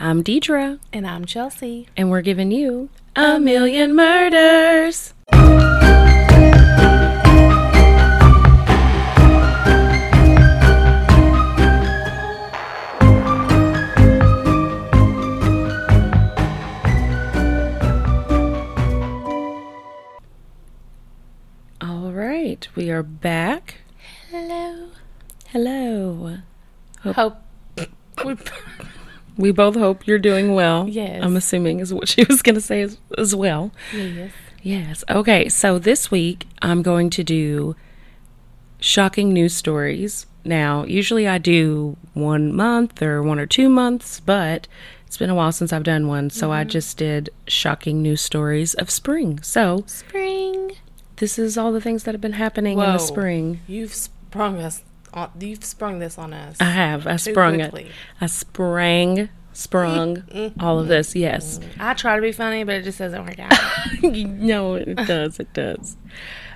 I'm Deidre. And I'm Chelsea. And we're giving you A Million Murders. All right, we are back. Hello. Hello. We both hope you're doing well. Yes. I'm assuming is what she was going to say as well. Yes. Yes. Okay, so this week I'm going to do shocking news stories. Now, usually I do 1 month or 1 or 2 months, but it's been a while since I've done one, so I just did shocking news stories of spring. So, spring. This is all the things that have been happening in the spring. You've sprung this on us. I have. I sprung it. I sprung all of this. Yes. I try to be funny, but it just doesn't work out. No, it does. It does.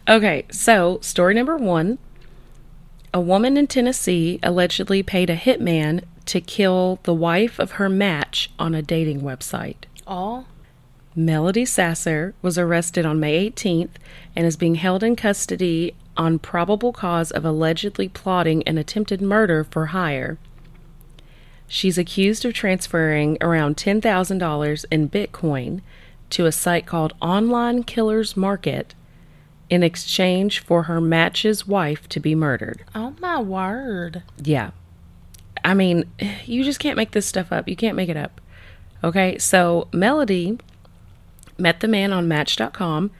Okay. So, story number one. A woman in Tennessee allegedly paid a hitman to kill the wife of her match on a dating website. Melody Sasser was arrested on May 18th and is being held in custody on probable cause of allegedly plotting an attempted murder for hire. She's accused of transferring around $10,000 in Bitcoin to a site called Online Killers Market in exchange for her match's wife to be murdered. Oh, my word. Yeah. I mean, you just can't make this stuff up. You can't make it up. Okay, so Melody met the man on Match.com,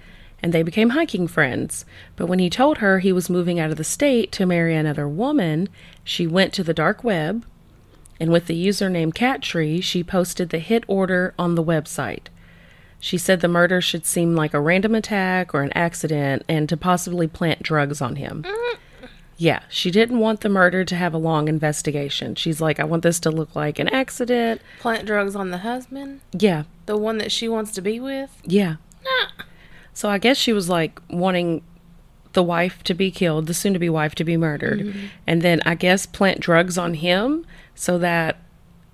and they became hiking friends. But when he told her he was moving out of the state to marry another woman, she went to the dark web, and with the username Cat Tree, she posted the hit order on the website. She said the murder should seem like a random attack or an accident, and to possibly plant drugs on him. Yeah, she didn't want the murder to have a long investigation. She's like, I want this to look like an accident. Plant drugs on the husband? Yeah. The one that she wants to be with? Yeah. Nah. So I guess she was like wanting the wife to be killed, the soon-to-be wife to be murdered. Mm-hmm. And then I guess plant drugs on him so that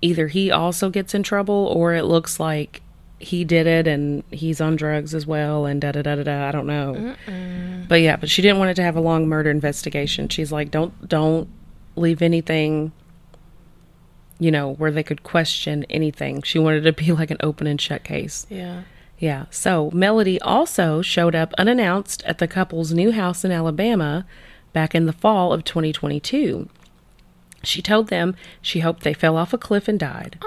either he also gets in trouble or it looks like he did it and he's on drugs as well and da-da-da-da-da, I don't know. Mm-mm. But yeah, but she didn't want it to have a long murder investigation. She's like, don't leave anything, you know, where they could question anything. She wanted it to be like an open and shut case. Yeah. Yeah. So Melody also showed up unannounced at the couple's new house in Alabama back in the fall of 2022. She told them she hoped they fell off a cliff and died.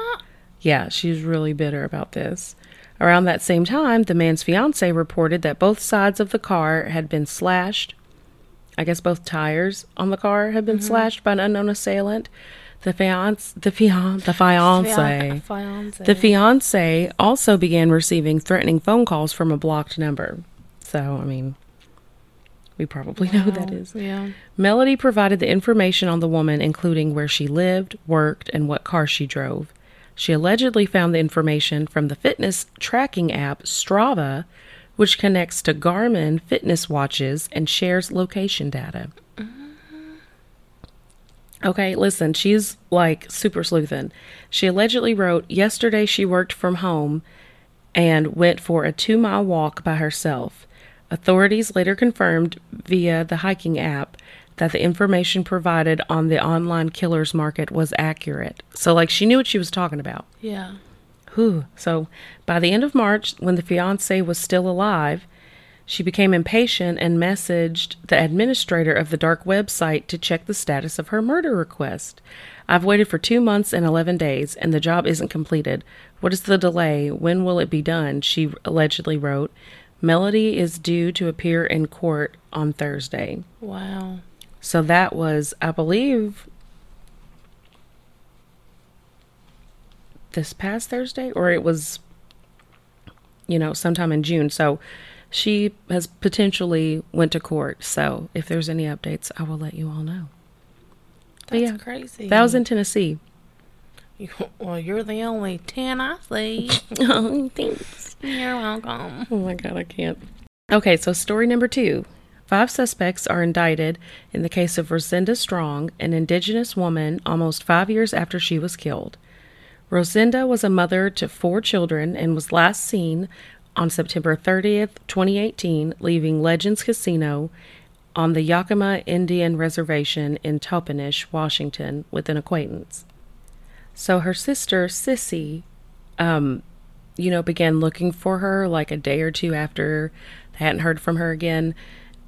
Yeah, she's really bitter about this. Around that same time, the man's fiancée reported that both sides of the car had been slashed. I guess both tires on the car had been slashed by an unknown assailant. The fiancée also began receiving threatening phone calls from a blocked number. So, I mean, we probably know who that is. Yeah. Melody provided the information on the woman, including where she lived, worked, and what car she drove. She allegedly found the information from the fitness tracking app Strava, which connects to Garmin fitness watches and shares location data. Okay, listen, she's like super sleuthing. She allegedly wrote, yesterday she worked from home and went for a 2-mile walk by herself. Authorities later confirmed via the hiking app that the information provided on the Online Killers Market was accurate. So, like, she knew what she was talking about. Yeah. Whew. So, by the end of March, when the fiancé was still alive, she became impatient and messaged the administrator of the dark website to check the status of her murder request. I've waited for 2 months and 11 days, and the job isn't completed. What is the delay? When will it be done? She allegedly wrote. Melody is due to appear in court on Thursday. Wow. So that was, I believe, this past Thursday, or it was, you know, sometime in June. So she has potentially went to court. So if there's any updates, I will let you all know. That's crazy. That was in Tennessee. Well, you're the only 10 I see. Oh, thanks. You're welcome. Oh, my God, I can't. Okay, so story number two. 5 suspects are indicted in the case of Rosenda Strong, an indigenous woman, almost 5 years after she was killed. Rosenda was a mother to 4 children and was last seen on September 30th, 2018, leaving Legends Casino on the Yakima Indian Reservation in Toppenish, Washington, with an acquaintance. So her sister, Sissy, began looking for her like a day or two after they hadn't heard from her again.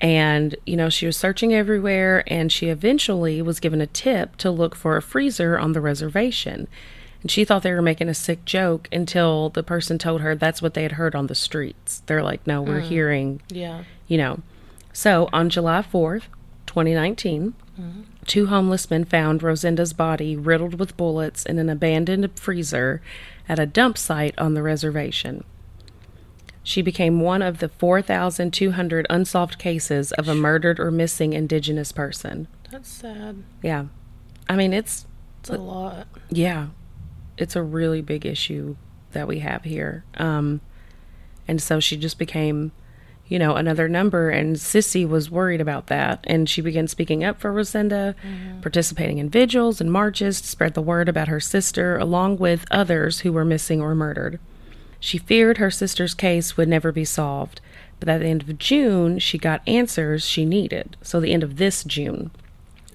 And, she was searching everywhere, and she eventually was given a tip to look for a freezer on the reservation. And she thought they were making a sick joke until the person told her that's what they had heard on the streets. They're like, no, we're hearing, So on July 4th, 2019, 2 homeless men found Rosenda's body riddled with bullets in an abandoned freezer at a dump site on the reservation. She became one of the 4,200 unsolved cases of a murdered or missing indigenous person. That's sad. Yeah. I mean, it's a lot. Yeah. It's a really big issue that we have here. And so she just became, another number, and Sissy was worried about that. And she began speaking up for Rosenda, participating in vigils and marches to spread the word about her sister, along with others who were missing or murdered. She feared her sister's case would never be solved, but at the end of June, she got answers she needed. So the end of this June.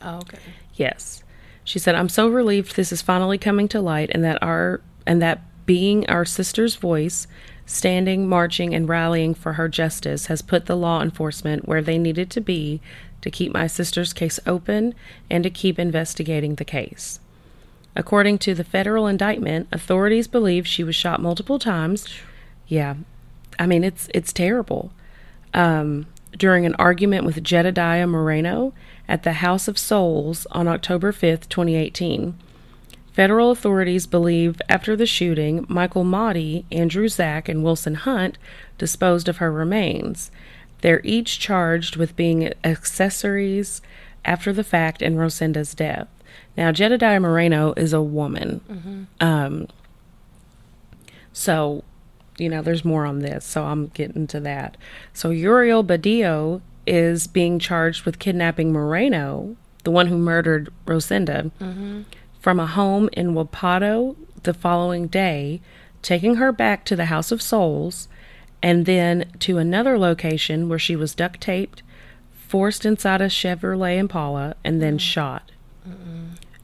Oh, okay. Yes. She said, "I'm so relieved this is finally coming to light, and that being our sister's voice, standing, marching, and rallying for her justice has put the law enforcement where they needed to be to keep my sister's case open and to keep investigating the case." According to the federal indictment, authorities believe she was shot multiple times. Yeah, I mean, it's terrible. During an argument with Jedediah Moreno at the House of Souls on October 5th, 2018. Federal authorities believe after the shooting, Michael Motti, Andrew Zack, and Wilson Hunt disposed of her remains. They're each charged with being accessories after the fact in Rosenda's death. Now, Jedediah Moreno is a woman. So, there's more on this, so I'm getting to that. So, Uriel Badillo is being charged with kidnapping Moreno, the one who murdered Rosenda, from a home in Wapato the following day, taking her back to the House of Souls, and then to another location where she was duct-taped, forced inside a Chevrolet Impala, and then shot.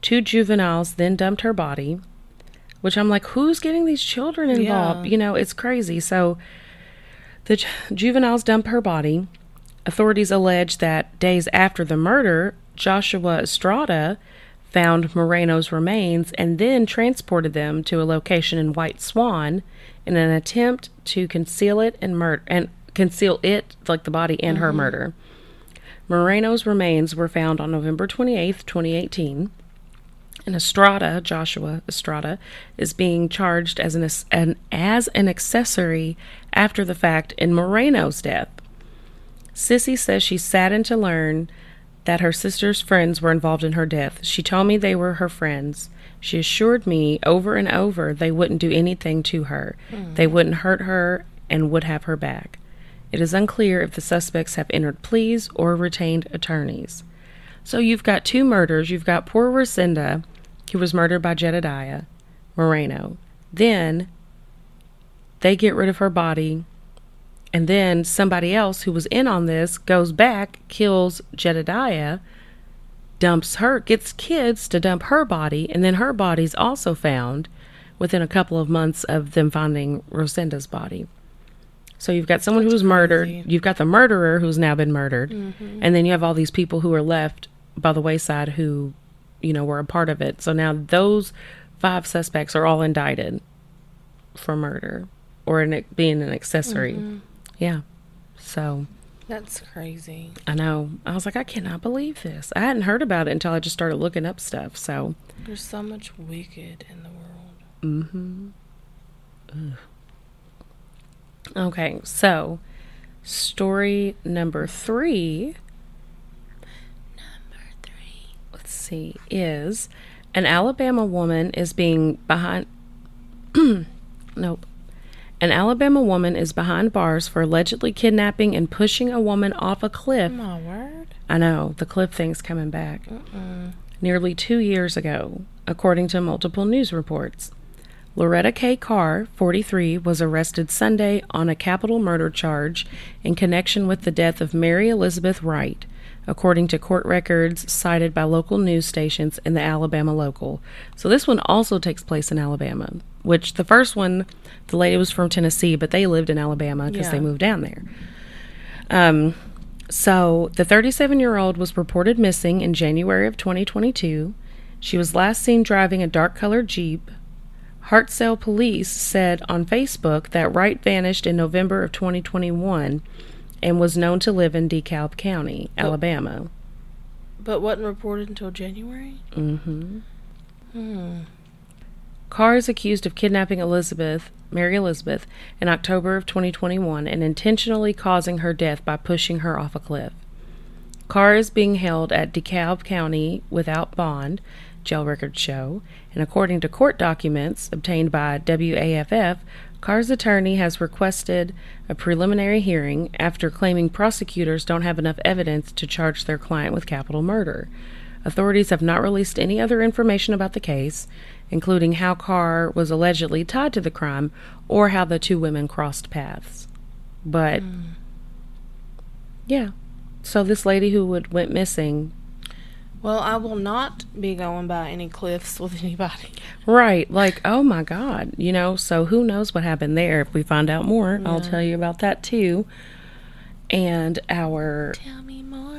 2 juveniles then dumped her body, which I'm like, who's getting these children involved? Yeah. It's crazy. So the juveniles dump her body. Authorities allege that days after the murder, Joshua Estrada found Moreno's remains and then transported them to a location in White Swan in an attempt to conceal it like the body and her murder. Moreno's remains were found on November 28th, 2018, and Joshua Estrada, is being charged as an accessory after the fact in Moreno's death. Sissy says she's saddened to learn that her sister's friends were involved in her death. She told me they were her friends. She assured me over and over they wouldn't do anything to her. They wouldn't hurt her and would have her back. It is unclear if the suspects have entered pleas or retained attorneys. So you've got 2 murders. You've got poor Rosenda, who was murdered by Jedediah Moreno. Then they get rid of her body. And then somebody else who was in on this goes back, kills Jedediah, dumps her, gets kids to dump her body. And then her body's also found within a couple of months of them finding Rosenda's body. So you've got someone who was murdered, you've got the murderer who's now been murdered, and then you have all these people who are left by the wayside who, were a part of it. So now those 5 suspects are all indicted for murder or being an accessory. Yeah. So. That's crazy. I know. I was like, I cannot believe this. I hadn't heard about it until I just started looking up stuff, so. There's so much wicked in the world. Ugh. Okay, so story number 3. Let's see. Is an Alabama woman is An Alabama woman is behind bars for allegedly kidnapping and pushing a woman off a cliff. My word. I know, the cliff thing's coming back. Nearly 2 years ago, according to multiple news reports. Loretta K. Carr, 43, was arrested Sunday on a capital murder charge in connection with the death of Mary Elizabeth Wright, according to court records cited by local news stations in the Alabama Local. So this one also takes place in Alabama, which the first one, the lady was from Tennessee, but they lived in Alabama because they moved down there. So the 37-year-old was reported missing in January of 2022. She was last seen driving a dark-colored Jeep. Hartselle Police said on Facebook that Wright vanished in November of 2021 and was known to live in DeKalb County, Alabama. But wasn't reported until January? Mm-hmm. Hmm. Carr is accused of kidnapping Mary Elizabeth, in October of 2021 and intentionally causing her death by pushing her off a cliff. Carr is being held at DeKalb County without bond, jail records show, and according to court documents obtained by WAFF, Carr's attorney has requested a preliminary hearing after claiming prosecutors don't have enough evidence to charge their client with capital murder. Authorities have not released any other information about the case, including how Carr was allegedly tied to the crime or how the two women crossed paths. But, yeah. So this lady who went missing... Well, I will not be going by any cliffs with anybody. Right. Like, oh my God. You know, so who knows what happened there. If we find out more, I'll tell you about that too. And our... tell me more,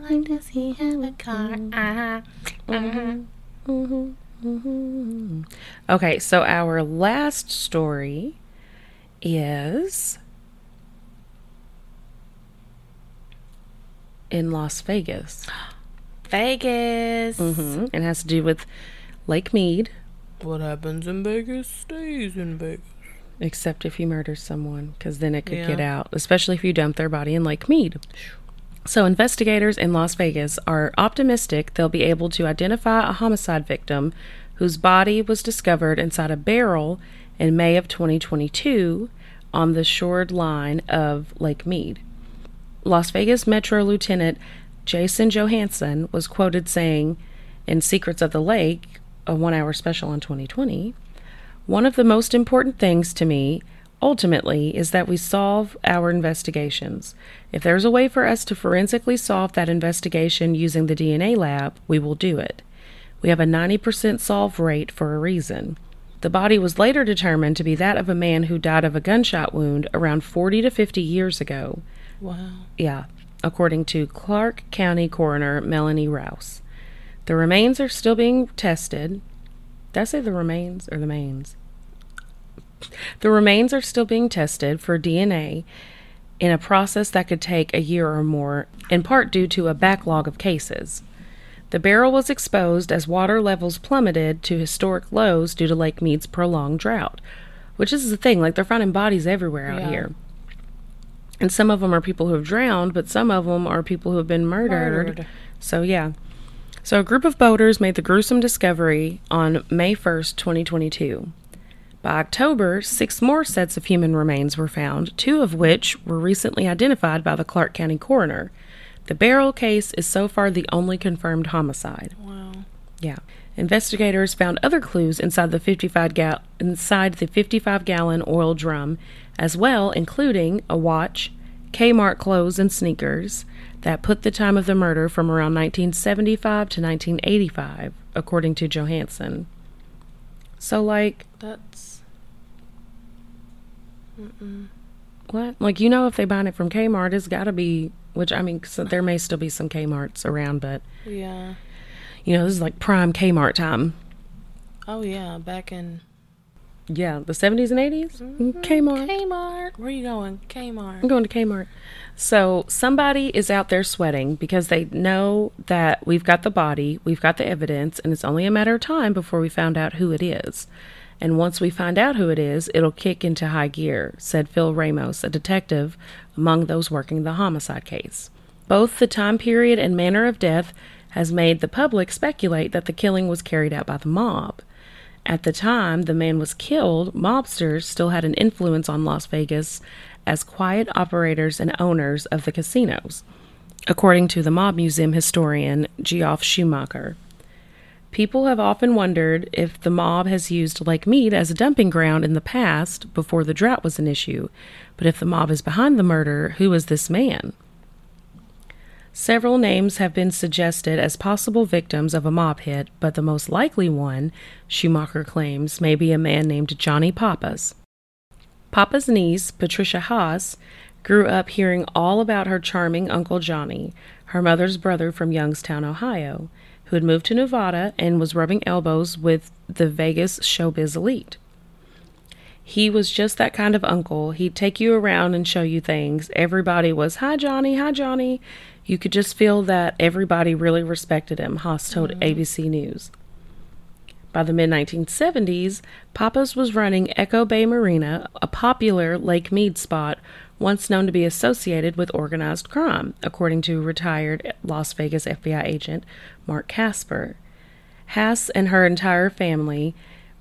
like, does he have a car? Okay, so our last story is in Las Vegas. It has to do with Lake Mead. What happens in Vegas stays in Vegas. Except if you murder someone, because then it could get out, especially if you dump their body in Lake Mead. So investigators in Las Vegas are optimistic they'll be able to identify a homicide victim whose body was discovered inside a barrel in May of 2022 on the shoreline of Lake Mead. Las Vegas Metro Lieutenant Jason Johansson was quoted saying in Secrets of the Lake, a one-hour special on 2020, "One of the most important things to me ultimately is that we solve our investigations. If there's a way for us to forensically solve that investigation using the DNA lab, we will do it. We have a 90% solve rate for a reason." The body was later determined to be that of a man who died of a gunshot wound around 40 to 50 years ago. Wow. Yeah, according to Clark County Coroner Melanie Rouse. The remains are still being tested. Did I say the remains or the mains? The remains are still being tested for DNA in a process that could take a year or more, in part due to a backlog of cases. The barrel was exposed as water levels plummeted to historic lows due to Lake Mead's prolonged drought, which is the thing, like they're finding bodies everywhere out here. And some of them are people who have drowned, but some of them are people who have been murdered. So, yeah. So a group of boaters made the gruesome discovery on May 1st, 2022. By October, 6 more sets of human remains were found, 2 of which were recently identified by the Clark County Coroner. The barrel case is so far the only confirmed homicide. Wow. Yeah. Investigators found other clues inside the 55-gallon oil drum as well, including a watch, Kmart clothes and sneakers that put the time of the murder from around 1975 to 1985, according to Johansson. So, like... That's... What? Like, you know, if they buy it from Kmart, it's got to be... Which, I mean, so there may still be some Kmarts around, but... Yeah. You know, this is like prime Kmart time. Oh, yeah. Back in... Yeah, the 70s and 80s? Mm-hmm. Kmart. Where are you going? Kmart. I'm going to Kmart. So, somebody is out there sweating because they know that we've got the body, we've got the evidence, and it's only a matter of time before we found out who it is. And once we find out who it is, it'll kick into high gear, said Phil Ramos, a detective among those working the homicide case. Both the time period and manner of death has made the public speculate that the killing was carried out by the mob. At the time the man was killed, mobsters still had an influence on Las Vegas as quiet operators and owners of the casinos, according to the Mob Museum historian Geoff Schumacher. People have often wondered if the mob has used Lake Mead as a dumping ground in the past before the drought was an issue, but if the mob is behind the murder, who is this man? Several names have been suggested as possible victims of a mob hit, but the most likely one, Schumacher claims, may be a man named Johnny Pappas. Pappas' niece, Patricia Haas, grew up hearing all about her charming Uncle Johnny, her mother's brother from Youngstown, Ohio, who had moved to Nevada and was rubbing elbows with the Vegas showbiz elite. He was just that kind of uncle. He'd take you around and show you things. Everybody was, "Hi, Johnny, hi, Johnny." You could just feel that everybody really respected him, Haas told ABC News. By the mid-1970s, Pappas was running Echo Bay Marina, a popular Lake Mead spot once known to be associated with organized crime, according to retired Las Vegas FBI agent Mark Casper. Haas and her entire family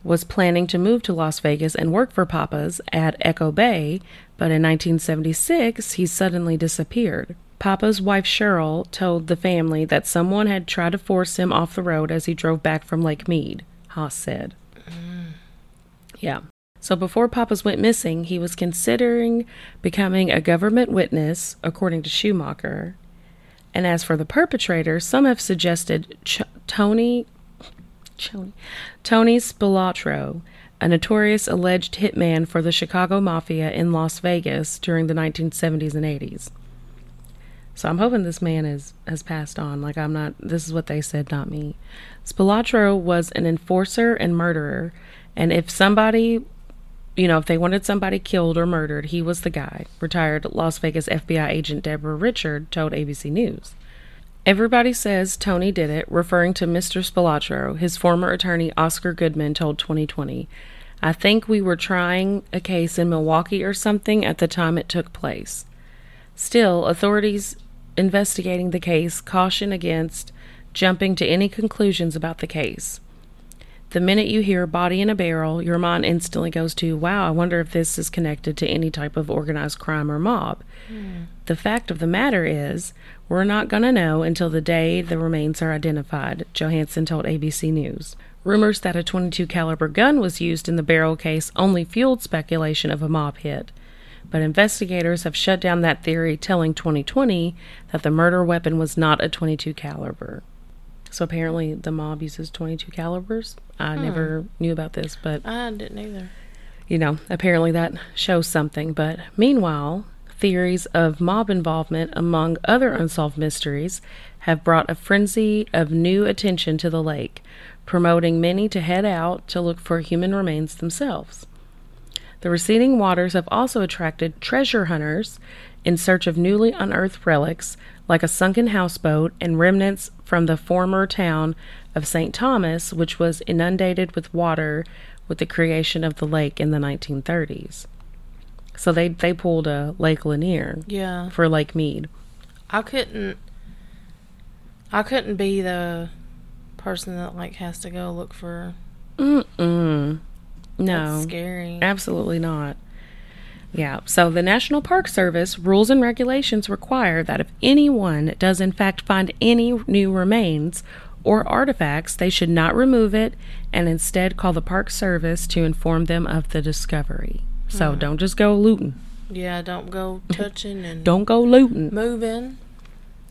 was planning to move to Las Vegas and work for Pappas at Echo Bay, but in 1976, he suddenly disappeared. Pappas' wife Cheryl told the family that someone had tried to force him off the road as he drove back from Lake Mead, Haas said. Yeah. So before Pappas went missing, he was considering becoming a government witness, according to Schumacher. And as for the perpetrator, some have suggested Tony Spilotro, a notorious alleged hitman for the Chicago Mafia in Las Vegas during the 1970s and 80s. So I'm hoping this man has passed on. Like, I'm not, this is what they said, not me. Spilotro was an enforcer and murderer. And if somebody, you know, if they wanted somebody killed or murdered, he was the guy, retired Las Vegas FBI agent Deborah Richard told ABC News. Everybody says Tony did it, referring to Mr. Spilotro, his former attorney Oscar Goodman told 2020. I think we were trying a case in Milwaukee or something at the time it took place. Still, authorities investigating the case caution against jumping to any conclusions about the case. The minute you hear body in a barrel, your mind instantly goes to, wow, I wonder if this is connected to any type of organized crime or mob. Mm. The fact of the matter is, we're not going to know until the day the remains are identified, Johansson told ABC News. Rumors that a .22 caliber gun was used in the barrel case only fueled speculation of a mob hit. But investigators have shut down that theory, telling 2020 that the murder weapon was not a .22 caliber. So apparently the mob uses .22 calibers. I never knew about this, but... I didn't either. You know, apparently that shows something. But meanwhile, theories of mob involvement among other unsolved mysteries have brought a frenzy of new attention to the lake, promoting many to head out to look for human remains themselves. The receding waters have also attracted treasure hunters in search of newly unearthed relics, like a sunken houseboat and remnants from the former town of St. Thomas, which was inundated with water with the creation of the lake in the 1930s. So they pulled a Lake Lanier for Lake Mead. I couldn't be the person that like has to go look for... No. That's scary. Absolutely not. Yeah, so the National Park Service rules and regulations require that if anyone does in fact find any new remains or artifacts, they should not remove it and instead call the Park Service to inform them of the discovery. So don't just go looting. Yeah, don't go touching and... Don't go looting. Moving.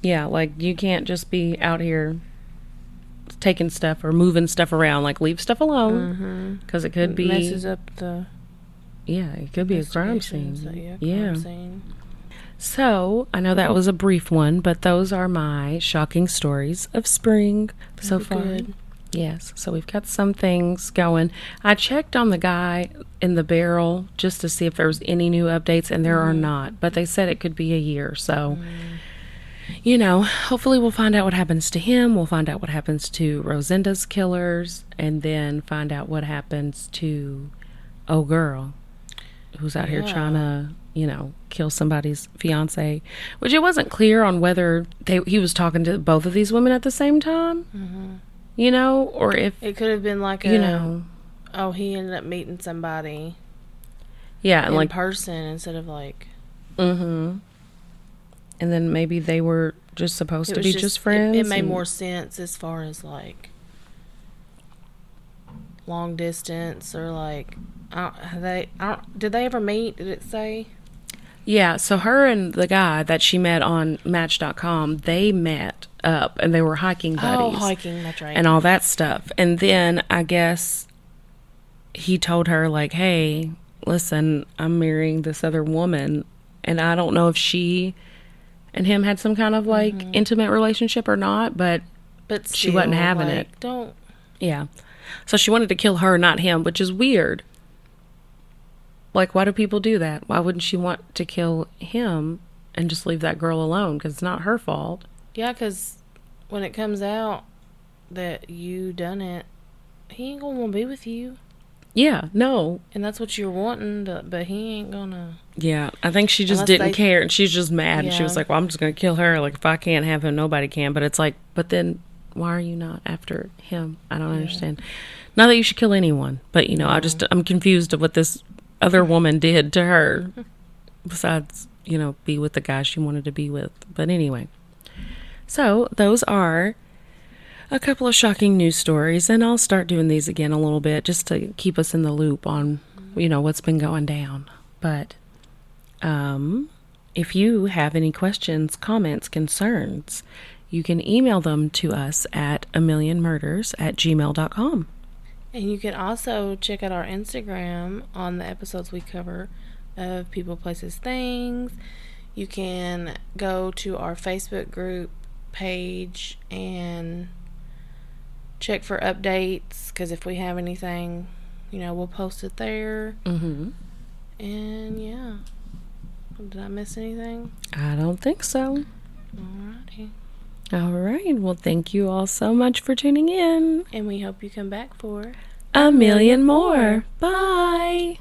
Yeah, like you can't just be out here taking stuff or moving stuff around. Like, leave stuff alone, because it could be... messes up the... Yeah, it could be a crime scene. So crime scene. So, I know that was a brief one, but those are my shocking stories of spring so far. Good. Yes, so we've got some things going. I checked on the guy in the barrel just to see if there was any new updates, and there are not. But they said it could be a year, so... You know, hopefully we'll find out what happens to him. We'll find out what happens to Rosenda's killers, and then find out what happens to old girl who's out here trying to, you know, kill somebody's fiance. Which it wasn't clear on whether he was talking to both of these women at the same time, you know, or if it could have been like he ended up meeting somebody, in like person instead of like. And then maybe they were just supposed to be just friends. It made more sense as far as like long distance or like, did they ever meet? Did it say? Yeah, so her and the guy that she met on Match.com, they met up, and they were hiking buddies. Oh, hiking, that's right. And all that stuff. And then, I guess, he told her, like, hey, listen, I'm marrying this other woman, and I don't know if she and him had some kind of, like, intimate relationship or not, but still, she wasn't having like, it. Don't. Yeah. So she wanted to kill her, not him, which is weird. Like, why do people do that? Why wouldn't she want to kill him and just leave that girl alone? Because it's not her fault. Yeah, because when it comes out that you done it, he ain't gonna want to be with you. Yeah, no. And that's what you're wanting, but he ain't gonna... Yeah, I think she just didn't care, and she's just mad, and she was like, well, I'm just gonna kill her. Like, if I can't have him, nobody can. But it's like, but then... why are you not after him? I don't understand. Not that you should kill anyone, but, you know, I'm confused of what this other woman did to her besides, you know, be with the guy she wanted to be with. But anyway, so those are a couple of shocking news stories, and I'll start doing these again a little bit just to keep us in the loop on, you know, what's been going down. But if you have any questions, comments, concerns, you can email them to us at amillionmurders@gmail.com. And you can also check out our Instagram on the episodes we cover of People, Places, Things. You can go to our Facebook group page and check for updates, because if we have anything, you know, we'll post it there. Mm-hmm. And, yeah. Did I miss anything? I don't think so. Alrighty. All right. Well, thank you all so much for tuning in. And we hope you come back for A Million More. Bye.